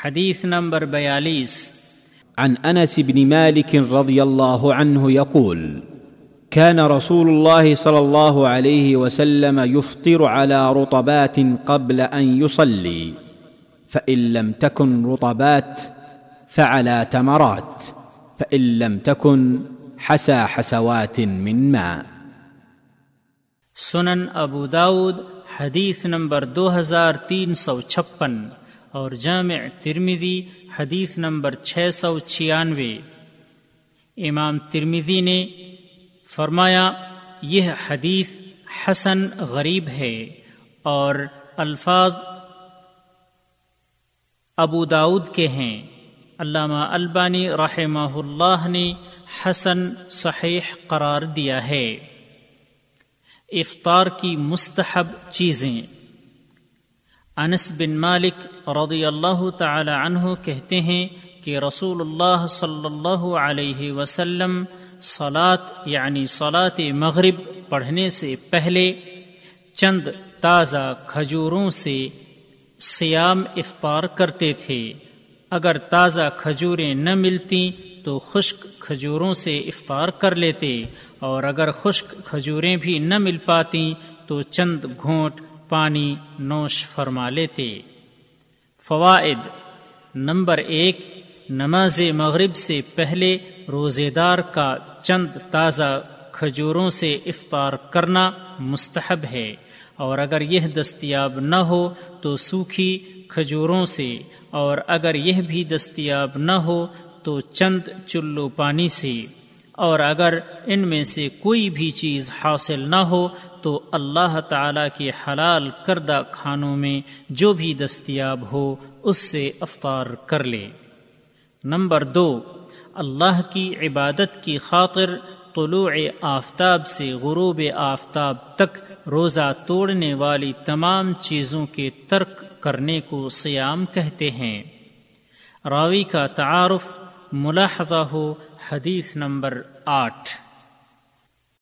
حديث نمبر 42. عن أنس بن مالك رضي الله عنه يقول: كان رسول الله صلى الله عليه وسلم يفطر على رطبات قبل أن يصلي، فإن لم تكن رطبات فعلى تمرات، فإن لم تكن حسى حسوات من ماء. سنن ابو داود حدیث نمبر 2356 اور جامع ترمذی حدیث نمبر 696. امام ترمذی نے فرمایا یہ حدیث حسن غریب ہے، اور الفاظ ابو داود کے ہیں. علامہ البانی رحمہ اللہ نے حسن صحیح قرار دیا ہے. افطار کی مستحب چیزیں. انس بن مالک رضی اللہ تعالی عنہ کہتے ہیں کہ رسول اللہ صلی اللہ علیہ وسلم صلاۃ یعنی صلاۃ مغرب پڑھنے سے پہلے چند تازہ کھجوروں سے صیام افطار کرتے تھے. اگر تازہ کھجوریں نہ ملتی تو خشک کھجوروں سے افطار کر لیتے، اور اگر خشک کھجوریں بھی نہ مل پاتیں تو چند گھونٹ پانی نوش فرما لیتے. فوائد: نمبر 1، نماز مغرب سے پہلے روزے دار کا چند تازہ کھجوروں سے افطار کرنا مستحب ہے، اور اگر یہ دستیاب نہ ہو تو سوکھی کھجوروں سے، اور اگر یہ بھی دستیاب نہ ہو تو چند چلو پانی سے، اور اگر ان میں سے کوئی بھی چیز حاصل نہ ہو تو اللہ تعالیٰ کے حلال کردہ کھانوں میں جو بھی دستیاب ہو اس سے افطار کر لے. نمبر 2، اللہ کی عبادت کی خاطر طلوع آفتاب سے غروب آفتاب تک روزہ توڑنے والی تمام چیزوں کے ترک کرنے کو صیام کہتے ہیں. راوی کا تعارف ملاحظہ ہو. حدیث نمبر 8.